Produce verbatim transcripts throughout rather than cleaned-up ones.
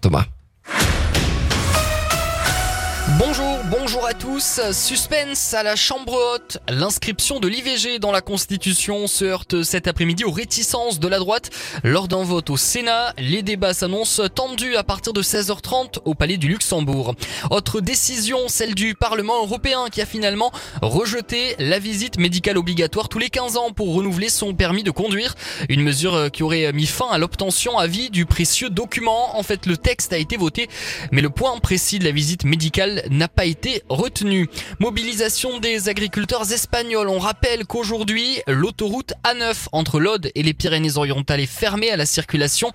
Bonjour Thomas. Bonjour, bonjour à tous. Suspense à la chambre haute. L'inscription de l'I V G dans la Constitution se heurte cet après-midi aux réticences de la droite. Lors d'un vote au Sénat, les débats s'annoncent tendus à partir de seize heures trente au Palais du Luxembourg. Autre décision, celle du Parlement européen qui a finalement rejeté la visite médicale obligatoire tous les quinze ans pour renouveler son permis de conduire. Une mesure qui aurait mis fin à l'obtention à vie du précieux document. En fait, le texte a été voté, mais le point précis de la visite médicale n'a pas été retenu. Mobilisation des agriculteurs espagnols. On rappelle qu'aujourd'hui, l'autoroute A neuf entre l'Aude et les Pyrénées-Orientales est fermée à la circulation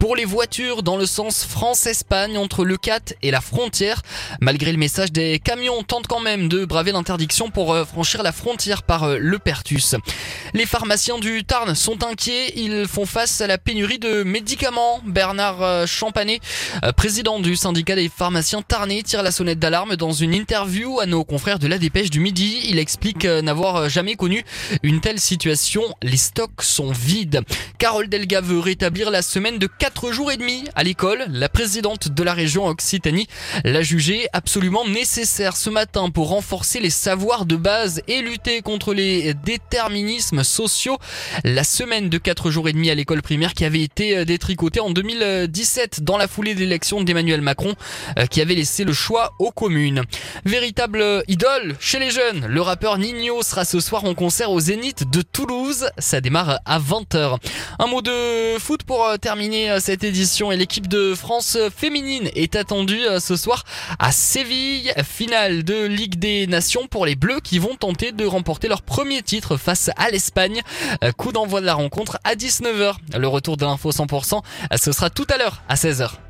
pour les voitures dans le sens France-Espagne entre le Cat et la frontière. Malgré le message, des camions tentent quand même de braver l'interdiction pour franchir la frontière par le Pertus. Les pharmaciens du Tarn sont inquiets. Ils font face à la pénurie de médicaments. Bernard Champanet, président du syndicat des pharmaciens tarnais, tire la sonnette d'alarme dans une interview à nos confrères de la Dépêche du Midi. Il explique n'avoir jamais connu une telle situation. Les stocks sont vides. Carole Delga veut rétablir la semaine de quatre jours et demi à l'école. La présidente de la région Occitanie l'a jugée absolument nécessaire ce matin pour renforcer les savoirs de base et lutter contre les déterminismes sociaux. La semaine de quatre jours et demi à l'école primaire qui avait été détricotée en deux mille dix-sept dans la foulée de l'élection d'Emmanuel Macron qui avait laissé le choix aux communes. Véritable idole chez les jeunes, le rappeur Nino sera ce soir en concert au Zénith de Toulouse. Ça démarre à vingt heures. Un mot de foot pour terminer cette édition et l'équipe de France féminine est attendue ce soir à Séville. Finale de Ligue des Nations pour les Bleus qui vont tenter de remporter leur premier titre face à l'Espagne. Coup d'envoi de la rencontre à dix-neuf heures. Le retour de l'info cent pour cent, ce sera tout à l'heure à seize heures.